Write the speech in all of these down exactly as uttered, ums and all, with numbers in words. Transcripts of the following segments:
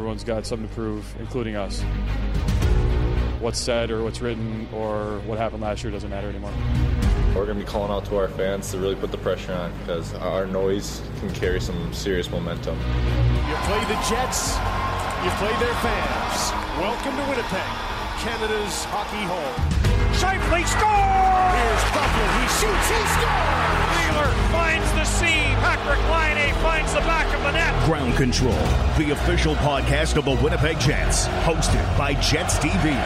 everyone's got something to prove, including us. What's said or what's written or what happened last year doesn't matter anymore. We're going to be calling out to our fans to really put the pressure on, because our noise can carry some serious momentum. You play the Jets, you play their fans. Welcome to Winnipeg, Canada's hockey home. Scheifele scores! Here's Byfuglien, he shoots, he scores! Wheeler finds the seam. Patrick Laine finds the back of the net. Ground Control, the official podcast of the Winnipeg Jets, hosted by Jets T V.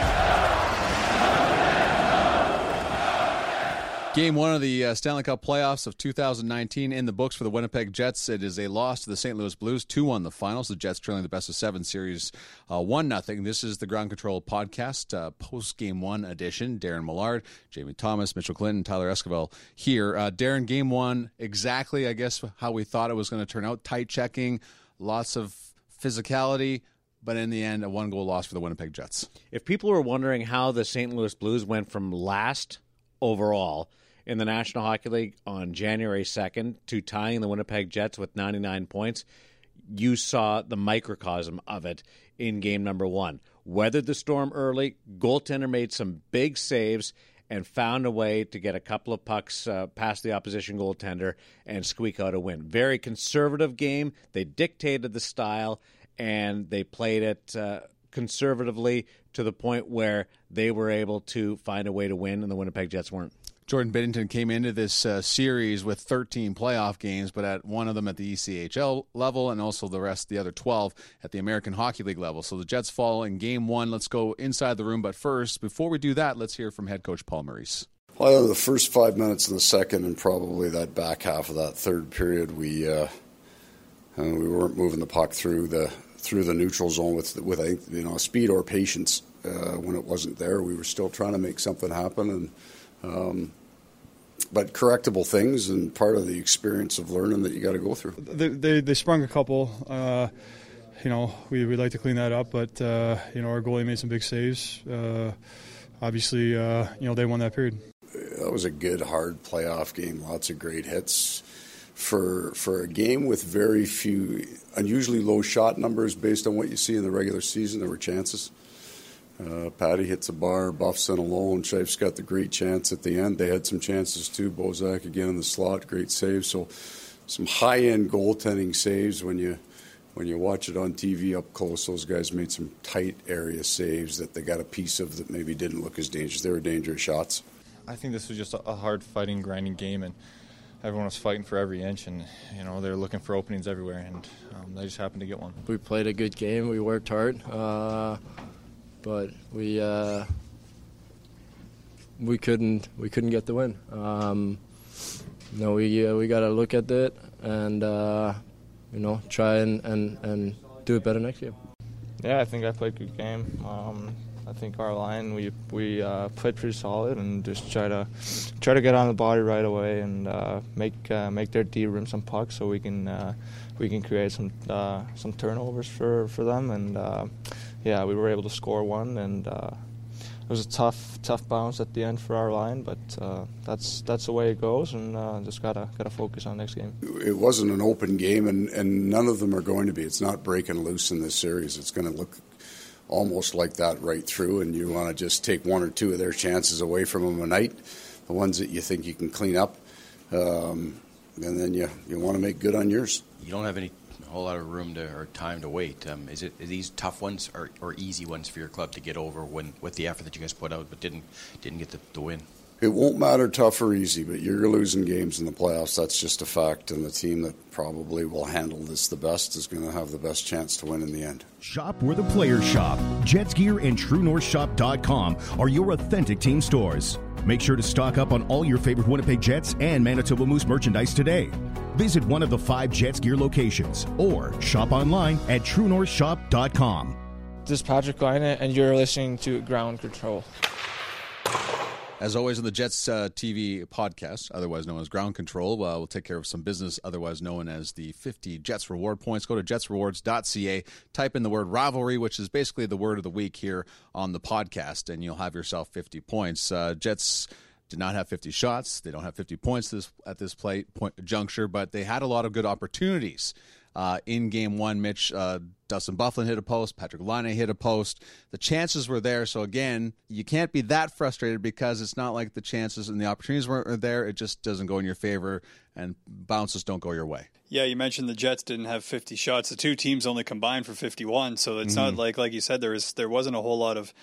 Game one of the uh, Stanley Cup playoffs of two thousand nineteen in the books for the Winnipeg Jets. It is a loss to the Saint Louis Blues, two one the finals. The Jets trailing the best of seven series uh, one nothing. This is the Ground Control podcast, uh, post-game one edition. Darren Millard, Jamie Thomas, Mitchell Clinton, Tyler Escobar here. Uh, Darren, game one, exactly, I guess, how we thought it was going to turn out. Tight checking, lots of physicality. But in the end, a one-goal loss for the Winnipeg Jets. If people were wondering how the Saint Louis Blues went from last overall in the National Hockey League on January second to tying the Winnipeg Jets with ninety-nine points, you saw the microcosm of it in game number one. Weathered the storm early, goaltender made some big saves, and found a way to get a couple of pucks uh, past the opposition goaltender and squeak out a win. Very conservative game. They dictated the style, and they played it uh, conservatively to the point where they were able to find a way to win, and the Winnipeg Jets weren't. Jordan Binnington came into this uh, series with thirteen playoff games, but at one of them at the E C H L level and also the rest, the other twelve, at the American Hockey League level. So the Jets fall in game one. Let's go inside the room. But first, before we do that, let's hear from head coach Paul Maurice. Well, the first five minutes in the second and probably that back half of that third period, we uh, uh, we weren't moving the puck through the through the neutral zone with, with you know, speed or patience. Uh, when it wasn't there, we were still trying to make something happen, and um, but correctable things and part of the experience of learning that you got to go through. They, they they sprung a couple. Uh, you know, we we like to clean that up, but uh, you know, our goalie made some big saves. Uh, obviously, uh, you know, they won that period. That was a good, hard playoff game. Lots of great hits. For for a game with very few, unusually low shot numbers based on what you see in the regular season, there were chances. Uh, Patty hits a bar, Buff's in alone. Scheifele's got the great chance at the end. They had some chances too. Bozak again in the slot, great save. So some high-end goaltending saves when you when you watch it on T V up close. Those guys made some tight area saves that they got a piece of that maybe didn't look as dangerous. They were dangerous shots. I think this was just a hard fighting, grinding game, and everyone was fighting for every inch, and you know they were looking for openings everywhere, and um, they just happened to get one. We played a good game. We worked hard. Uh, But we uh, we couldn't we couldn't get the win. Um, you know, we uh, we gotta look at it and uh, you know try and, and, and do it better next year. Yeah, I think I played a good game. Um, I think our line we we uh, played pretty solid and just try to try to get on the body right away and uh, make uh, make their D rim some pucks so we can uh, we can create some uh, some turnovers for, for them and. Uh, Yeah, we were able to score one, and uh, it was a tough, tough bounce at the end for our line. But uh, that's that's the way it goes, and uh, just gotta gotta focus on next game. It wasn't an open game, and, and none of them are going to be. It's not breaking loose in this series. It's going to look almost like that right through, and you want to just take one or two of their chances away from them a night, the ones that you think you can clean up, um, and then you you want to make good on yours. You don't have any. A whole lot of room to or time to wait. Um, is it are these tough ones or, or easy ones for your club to get over when with the effort that you guys put out, but didn't didn't get the, the win? It won't matter tough or easy, but you're losing games in the playoffs. That's just a fact, and the team that probably will handle this the best is going to have the best chance to win in the end. Shop where the players shop. Jets Gear and True North Shop dot com are your authentic team stores. Make sure to stock up on all your favorite Winnipeg Jets and Manitoba Moose merchandise today. Visit one of the five Jets Gear locations or shop online at True North Shop dot com. This is Patrick Laine, and you're listening to Ground Control. As always on the Jets uh, T V podcast, otherwise known as Ground Control, uh, we'll take care of some business, otherwise known as the fifty Jets Reward Points. Go to jets rewards dot c a, type in the word rivalry, which is basically the word of the week here on the podcast, and you'll have yourself fifty points. Uh, Jets did not have fifty shots. They don't have fifty points this, at this play, point, juncture, but they had a lot of good opportunities. Uh, in game one, Mitch, uh, Dustin Byfuglien hit a post. Patrick Laine hit a post. The chances were there. So, again, you can't be that frustrated because it's not like the chances and the opportunities weren't there. It just doesn't go in your favor, and bounces don't go your way. Yeah, you mentioned the Jets didn't have fifty shots. The two teams only combined for fifty-one. So it's mm-hmm. not like, like you said, there is there wasn't a whole lot of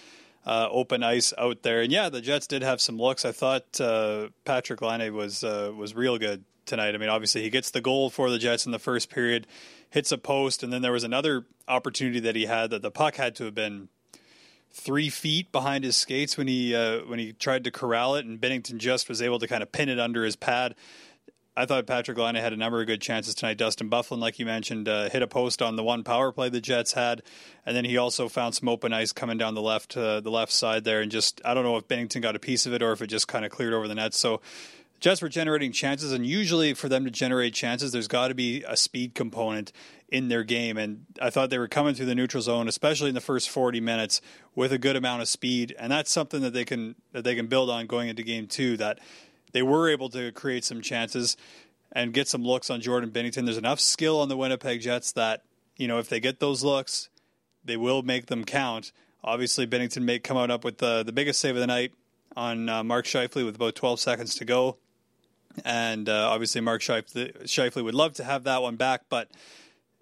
uh, open ice out there. And, yeah, the Jets did have some looks. I thought uh, Patrick Laine was, uh, was real good tonight. I mean, obviously he gets the goal for the Jets in the first period, hits a post, and then there was another opportunity that he had that the puck had to have been three feet behind his skates when he uh, when he tried to corral it, and Binnington just was able to kind of pin it under his pad. I thought Patrick Laine had a number of good chances tonight. Dustin Byfuglien, like you mentioned, uh, hit a post on the one power play the Jets had, and then he also found some open ice coming down the left uh, the left side there, and just I don't know if Binnington got a piece of it or if it just kind of cleared over the net. So Jets were generating chances, and usually for them to generate chances, there's got to be a speed component in their game. And I thought they were coming through the neutral zone, especially in the first forty minutes, with a good amount of speed. And that's something that they can that they can build on going into game two, that they were able to create some chances and get some looks on Jordan Binnington. There's enough skill on the Winnipeg Jets that, you know, if they get those looks, they will make them count. Obviously, Binnington may come out up with the, the biggest save of the night on uh, Mark Scheifele with about twelve seconds to go. And uh, obviously Mark Scheifele, Scheifele would love to have that one back, but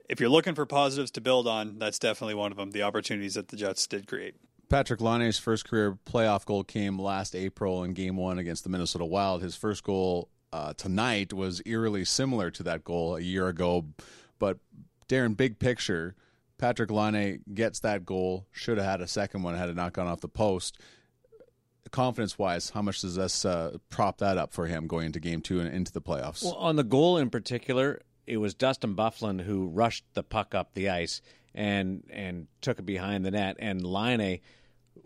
if you're looking for positives to build on, that's definitely one of them, the opportunities that the Jets did create. Patrick Laine's first career playoff goal came last April in game one against the Minnesota Wild. His first goal uh, tonight was eerily similar to that goal a year ago, but Darren, big picture, Patrick Laine gets that goal, should have had a second one had it not gone off the post. Confidence-wise, how much does this uh, prop that up for him going into game two and into the playoffs? Well, on the goal in particular, it was Dustin Byfuglien who rushed the puck up the ice and and took it behind the net, and Laine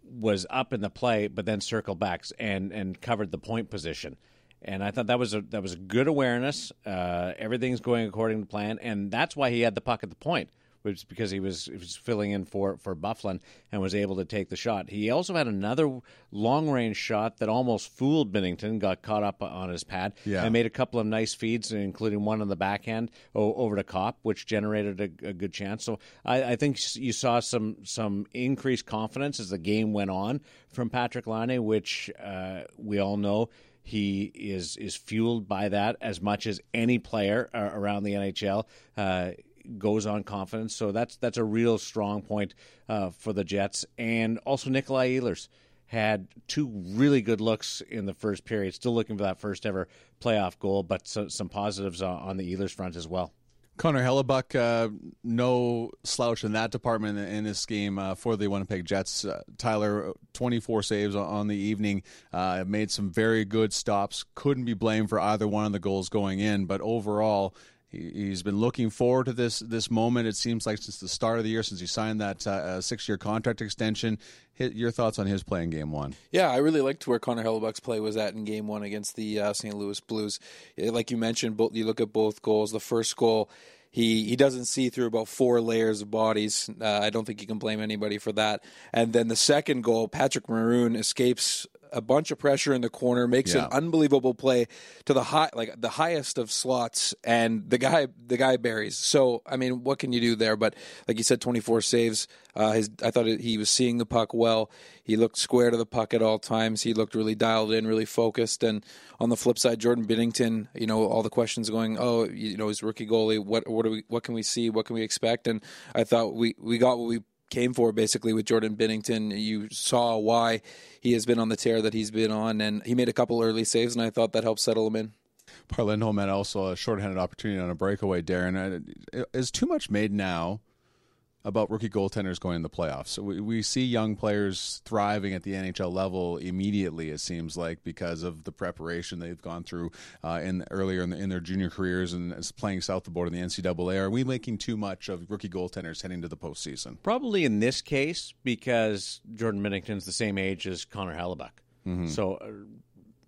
was up in the play but then circled back and, and covered the point position. And I thought that was a, that was good awareness. Uh, everything's going according to plan, and that's why he had the puck at the point, which is because he was, he was filling in for, for Byfuglien and was able to take the shot. He also had another long-range shot that almost fooled Binnington, got caught up on his pad, yeah. and made a couple of nice feeds, including one on the backhand over to Kopp, which generated a, a good chance. So I, I think you saw some some increased confidence as the game went on from Patrick Laine, which uh, we all know he is, is fueled by that as much as any player around the N H L. Uh goes on confidence, so that's that's a real strong point uh, for the Jets. And also Nikolai Ehlers had two really good looks in the first period, still looking for that first ever playoff goal, but so, some positives on, on the Ehlers front as well. Connor Hellebuyck, uh, no slouch in that department in this game uh, for the Winnipeg Jets. Uh, Tyler, twenty-four saves on the evening, uh, made some very good stops, couldn't be blamed for either one of the goals going in, but overall he's been looking forward to this this moment, it seems like, since the start of the year, since he signed that uh, six-year contract extension. Your thoughts on his play in Game one? Yeah, I really liked where Connor Hellebuck's play was at in Game one against the uh, Saint Louis Blues. Like you mentioned, both, you look at both goals. The first goal, he, he doesn't see through about four layers of bodies. Uh, I don't think you can blame anybody for that. And then the second goal, Patrick Maroon escapes a bunch of pressure in the corner, makes yeah. an unbelievable play to the high, like the highest of slots, and the guy the guy buries. So, I mean, what can you do there? But like you said, twenty-four saves. Uh, his, I thought he was seeing the puck well. He looked square to the puck at all times. He looked really dialed in, really focused. And on the flip side, Jordan Binnington, you know, all the questions going, oh, you know, he's rookie goalie. What what do we what can we see? What can we expect? And I thought we, we got what we came for, basically, with Jordan Binnington. You saw why he has been on the tear that he's been on, and he made a couple early saves, and I thought that helped settle him in. Par Lindholm had also a shorthanded opportunity on a breakaway, Darren. Is too much made now about rookie goaltenders going in the playoffs? So we, we see young players thriving at the N H L level immediately, it seems like, because of the preparation they've gone through uh, in earlier in, the, in their junior careers and as playing south the board in the N C double A. Are we making too much of rookie goaltenders heading to the postseason? Probably in this case, because Jordan Binnington's the same age as Connor Hellebuyck. Mm-hmm. So uh,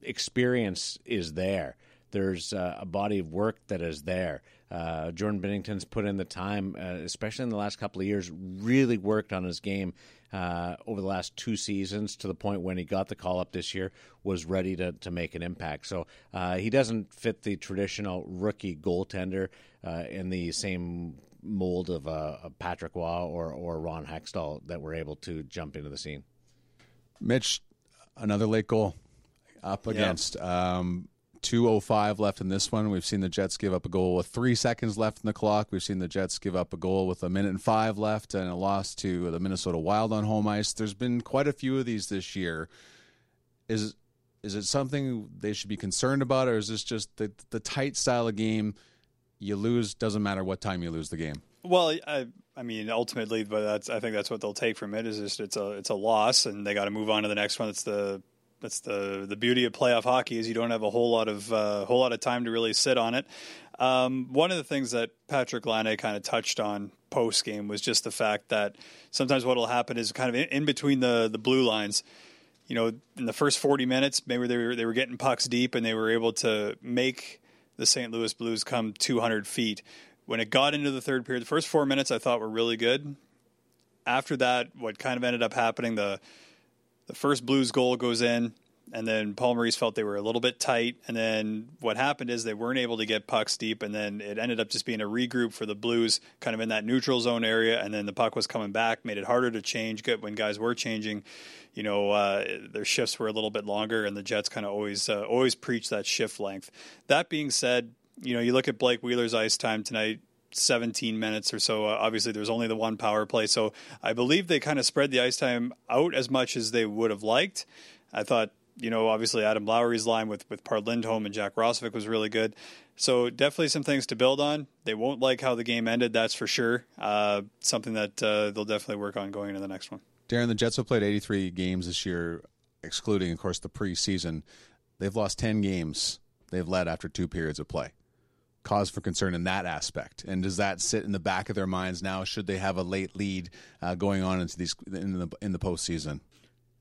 experience is there. There's uh, a body of work that is there. Uh, Jordan Binnington's put in the time, uh, especially in the last couple of years, really worked on his game uh, over the last two seasons, to the point when he got the call-up this year, was ready to, to make an impact. So uh, he doesn't fit the traditional rookie goaltender uh, in the same mold of a, a Patrick Waugh or, or Ron Hextall that were able to jump into the scene. Mitch, another late goal up against. Yeah. Um, two oh five left in this one. We've seen the Jets give up a goal with three seconds left in the clock. We've seen the Jets give up a goal with a minute and five left and a loss to the Minnesota Wild on home ice. There's been quite a few of these this year. Is is it something they should be concerned about, or is this just the, the tight style of game? You lose, doesn't matter what time you lose the game. Well, I, I mean, ultimately, but that's I think that's what they'll take from it is just it's a it's a loss, and they got to move on to the next one. It's the that's the the beauty of playoff hockey is you don't have a whole lot of uh, whole lot of time to really sit on it. Um, one of the things that Patrick Laine kind of touched on post game was just the fact that sometimes what will happen is kind of in, in between the the blue lines. You know, in the first forty minutes, maybe they were they were getting pucks deep, and they were able to make the Saint Louis Blues come two hundred feet. When it got into the third period, the first four minutes I thought were really good. After that, what kind of ended up happening, the the first Blues goal goes in, and then Paul Maurice felt they were a little bit tight, and then what happened is they weren't able to get pucks deep, and then it ended up just being a regroup for the Blues kind of in that neutral zone area, and then the puck was coming back, made it harder to change. Good when guys were changing, you know, uh, their shifts were a little bit longer, and the Jets kind of always uh, always preach that shift length. That being said, you know, you look at Blake Wheeler's ice time tonight, seventeen minutes or so. Uh, obviously, there's only the one power play. So I believe they kind of spread the ice time out as much as they would have liked. I thought, you know, obviously Adam Lowry's line with, with Par Lindholm and Jack Roslovic was really good. So definitely some things to build on. They won't like how the game ended, that's for sure. Uh, something that uh, they'll definitely work on going into the next one. Darren, the Jets have played eighty-three games this year, excluding, of course, the preseason. They've lost ten games they've led after two periods of play. Cause for concern in that aspect, and does that sit in the back of their minds now? Should they have a late lead uh, going on into these in the in the postseason?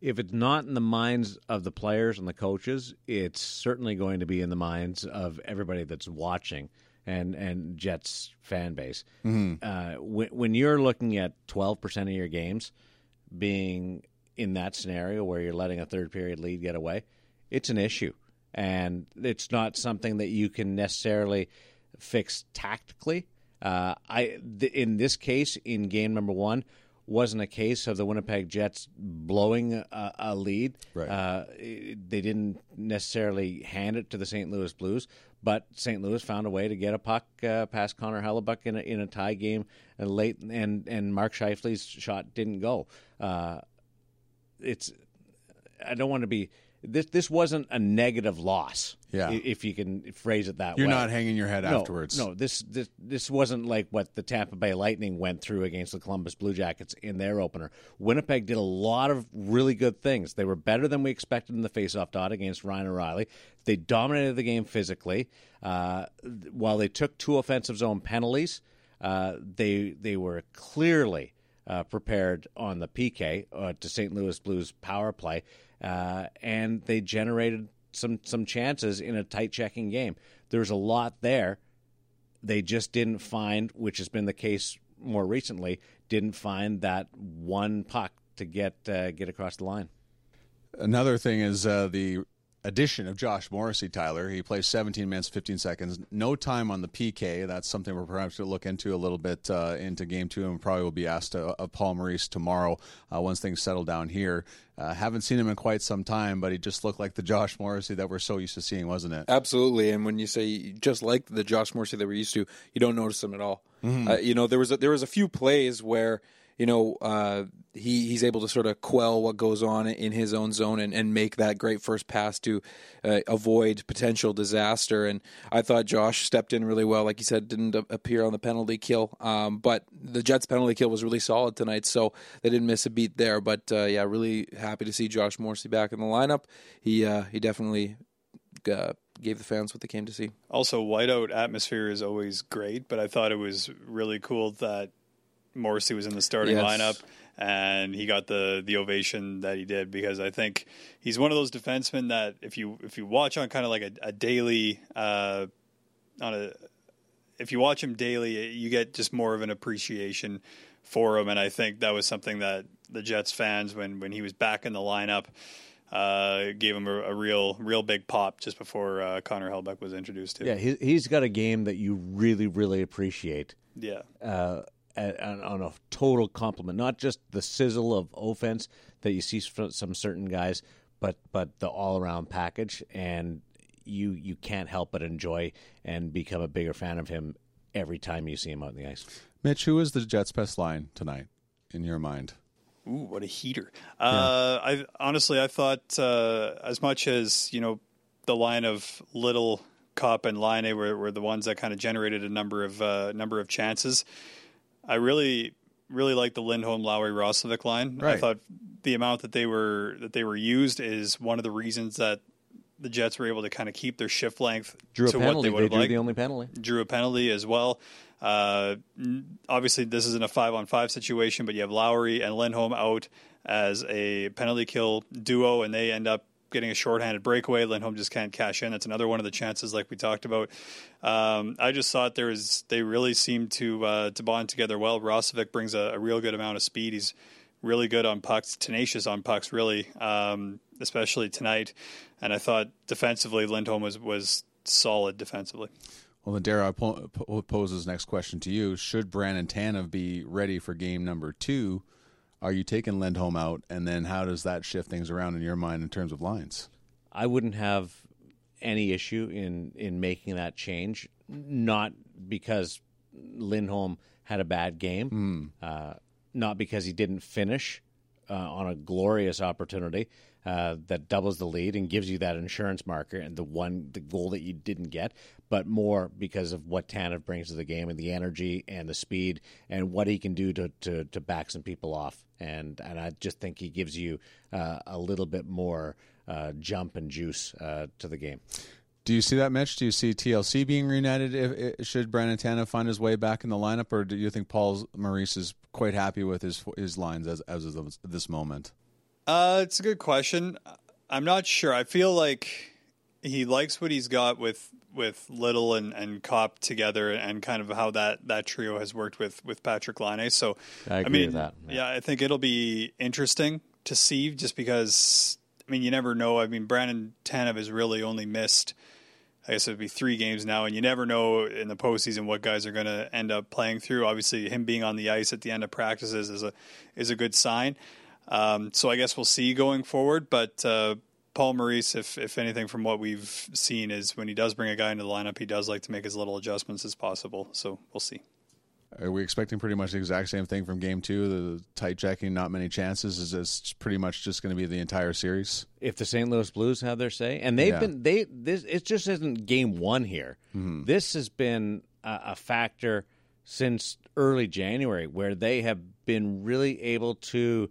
If it's not in the minds of the players and the coaches, it's certainly going to be in the minds of everybody that's watching and and Jets fan base. Mm-hmm. Uh, when, when you're looking at twelve percent of your games being in that scenario where you're letting a third period lead get away, it's an issue, and it's not something that you can necessarily fixed tactically. Uh, I th- in this case, in game number one, wasn't a case of the Winnipeg Jets blowing a, a lead. Right. Uh, it, they didn't necessarily hand it to the Saint Louis Blues, but Saint Louis found a way to get a puck uh, past Connor Hellebuyck in a, in a tie game and late, and, and Mark Scheifele's shot didn't go. Uh, it's I don't want to be. This this wasn't a negative loss, yeah. If you can phrase it that You're way. You're not hanging your head no, afterwards. No, this, this this wasn't like what the Tampa Bay Lightning went through against the Columbus Blue Jackets in their opener. Winnipeg did a lot of really good things. They were better than we expected in the faceoff dot against Ryan O'Reilly. They dominated the game physically. Uh, while they took two offensive zone penalties, uh, they they were clearly uh, prepared on the P K uh, to Saint Louis Blues power play. Uh, and they generated some some chances in a tight checking game. There's a lot there. They just didn't find, which has been the case more recently, didn't find that one puck to get uh, get across the line. Another thing is uh, the addition of Josh Morrissey, Tyler. He plays seventeen minutes, fifteen seconds. No time on the P K. That's something we're perhaps going to look into a little bit uh, into game two, and probably will be asked of uh, Paul Maurice tomorrow uh, once things settle down here. Uh, haven't seen him in quite some time, but he just looked like the Josh Morrissey that we're so used to seeing, wasn't it? Absolutely. And when you say just like the Josh Morrissey that we're used to, you don't notice him at all. Mm-hmm. Uh, you know, there was a, there was a few plays where, you know, uh, he he's able to sort of quell what goes on in his own zone and, and make that great first pass to uh, avoid potential disaster. And I thought Josh stepped in really well. Like you said, didn't appear on the penalty kill. Um, but the Jets' penalty kill was really solid tonight, so they didn't miss a beat there. But, uh, yeah, really happy to see Josh Morrissey back in the lineup. He, uh, he definitely uh, gave the fans what they came to see. Also, whiteout atmosphere is always great, but I thought it was really cool that Morrissey was in the starting yes. lineup, and he got the the ovation that he did, because I think he's one of those defensemen that if you if you watch on kind of like a, a daily uh, on a if you watch him daily, you get just more of an appreciation for him, and I think that was something that the Jets fans, when when he was back in the lineup, uh, gave him a, a real, real big pop just before uh, Connor Hellebuyck was introduced to. Yeah, he, he's got a game that you really, really appreciate. Yeah. Uh, at, on, on a total compliment, not just the sizzle of offense that you see from some certain guys, but but the all-around package, and you you can't help but enjoy and become a bigger fan of him every time you see him out on the ice. Mitch, who is the Jets' best line tonight in your mind? Ooh, what a heater. Yeah. Uh, I honestly, I thought uh, as much as, you know, the line of Little, Cup, and Laine were, were the ones that kind of generated a number of uh, number of chances, I really... Really like the Lindholm, Lowry, Roslovic line. Right. I thought the amount that they were that they were used is one of the reasons that the Jets were able to kind of keep their shift length drew to what they would have liked. The only penalty drew a penalty as well. Uh, obviously, this isn't a five-on-five situation, but you have Lowry and Lindholm out as a penalty kill duo, and they end up getting a shorthanded breakaway. Lindholm just can't cash in. That's another one of the chances, like we talked about. Um, I just thought there is they really seem to uh, to bond together well. Roslovic brings a, a real good amount of speed. He's really good on pucks, tenacious on pucks, really, um, especially tonight. And I thought defensively, Lindholm was was solid defensively. Well, then, Dara, I po- po- pose this next question to you: should Brandon Tanev be ready for game number two? Are you taking Lindholm out, and then how does that shift things around in your mind in terms of lines? I wouldn't have any issue in, in making that change, not because Lindholm had a bad game, mm. uh, not because he didn't finish uh, on a glorious opportunity uh, that doubles the lead and gives you that insurance marker and the one the goal that you didn't get, but more because of what Tanev brings to the game and the energy and the speed and what he can do to, to, to back some people off. And and I just think he gives you uh, a little bit more uh, jump and juice uh, to the game. Do you see that, Mitch? Do you see T L C being reunited? If, if, should Brandon Tanev find his way back in the lineup, or do you think Paul Maurice is quite happy with his his lines as, as of this moment? Uh, it's a good question. I'm not sure. I feel like he likes what he's got with with Little and, and Kopp together, and kind of how that, that trio has worked with, with Patrick Laine. So, I, agree I mean, with that. Yeah. yeah, I think it'll be interesting to see, just because, I mean, you never know. I mean, Brandon Tanev has really only missed, I guess it would be three games now, and you never know in the postseason what guys are going to end up playing through. Obviously, him being on the ice at the end of practices is a, is a good sign. Um, so I guess we'll see going forward, but, uh, Paul Maurice, if if anything from what we've seen, is when he does bring a guy into the lineup, he does like to make as little adjustments as possible. So we'll see. Are we expecting pretty much the exact same thing from game two? The tight checking, not many chances. Is this pretty much just going to be the entire series? If the Saint Louis Blues have their say, and they've yeah. been they this it just isn't game one here. Mm-hmm. This has been a, a factor since early January, where they have been really able to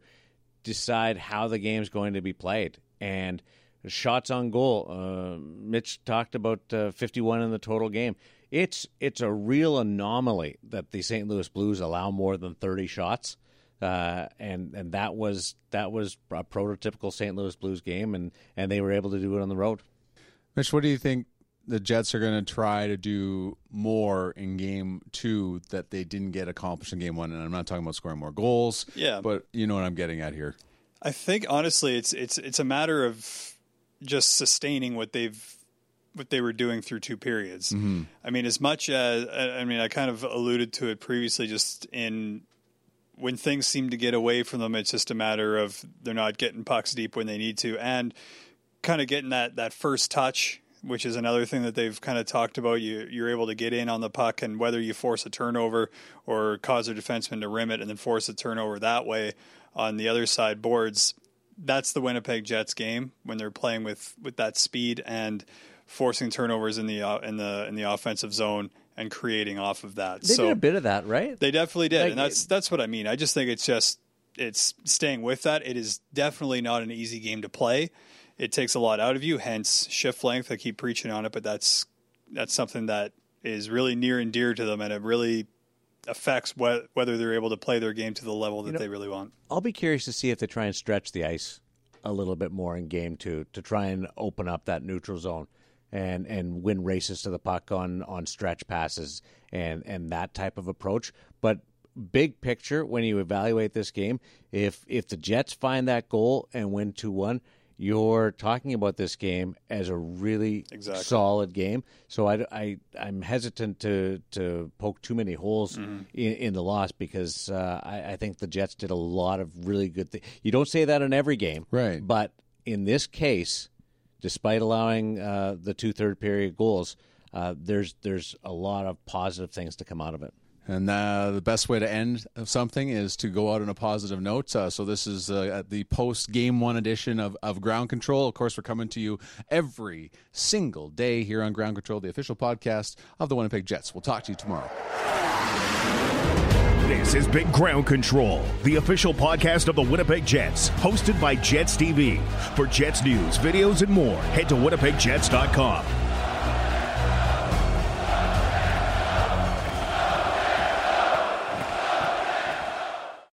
decide how the game's going to be played. And shots on goal, uh, Mitch talked about uh, fifty-one in the total game. It's it's a real anomaly that the Saint Louis Blues allow more than thirty shots, uh, and and that was that was a prototypical Saint Louis Blues game, and, and they were able to do it on the road. Mitch, what do you think the Jets are going to try to do more in game two that they didn't get accomplished in game one? And I'm not talking about scoring more goals, yeah, but you know what I'm getting at here. I think honestly, it's it's it's a matter of just sustaining what they've what they were doing through two periods. Mm-hmm. I mean, as much as I mean, I kind of alluded to it previously. Just in when things seem to get away from them, it's just a matter of they're not getting pucks deep when they need to, and kind of getting that, that first touch, which is another thing that they've kind of talked about. You, you're able to get in on the puck, and whether you force a turnover or cause a defenseman to rim it and then force a turnover that way on the other side boards, that's the Winnipeg Jets game when they're playing with, with that speed and forcing turnovers in the uh, in the in the offensive zone and creating off of that. They so did a bit of that, right? They definitely did, like, and that's that's what I mean. I just think it's just it's staying with that. It is definitely not an easy game to play. It takes a lot out of you, hence shift length. I keep preaching on it, but that's that's something that is really near and dear to them, and it really affects wh- whether they're able to play their game to the level that you know, they really want. I'll be curious to see if they try and stretch the ice a little bit more in game two to try and open up that neutral zone and, and win races to the puck on, on stretch passes and, and that type of approach. But big picture, when you evaluate this game, if if the Jets find that goal and win two one, you're talking about this game as a really exactly. solid game. So I, I, I'm hesitant to, to poke too many holes mm-hmm. in, in the loss because uh, I, I think the Jets did a lot of really good things. You don't say that in every game. Right. But in this case, despite allowing uh, the two third-period goals, uh, there's there's a lot of positive things to come out of it. And uh, the best way to end something is to go out on a positive note. Uh, so this is uh, the post-game one edition of, of Ground Control. Of course, we're coming to you every single day here on Ground Control, the official podcast of the Winnipeg Jets. We'll talk to you tomorrow. This has been Ground Control, the official podcast of the Winnipeg Jets, hosted by Jets T V. For Jets news, videos, and more, head to winnipeg jets dot com.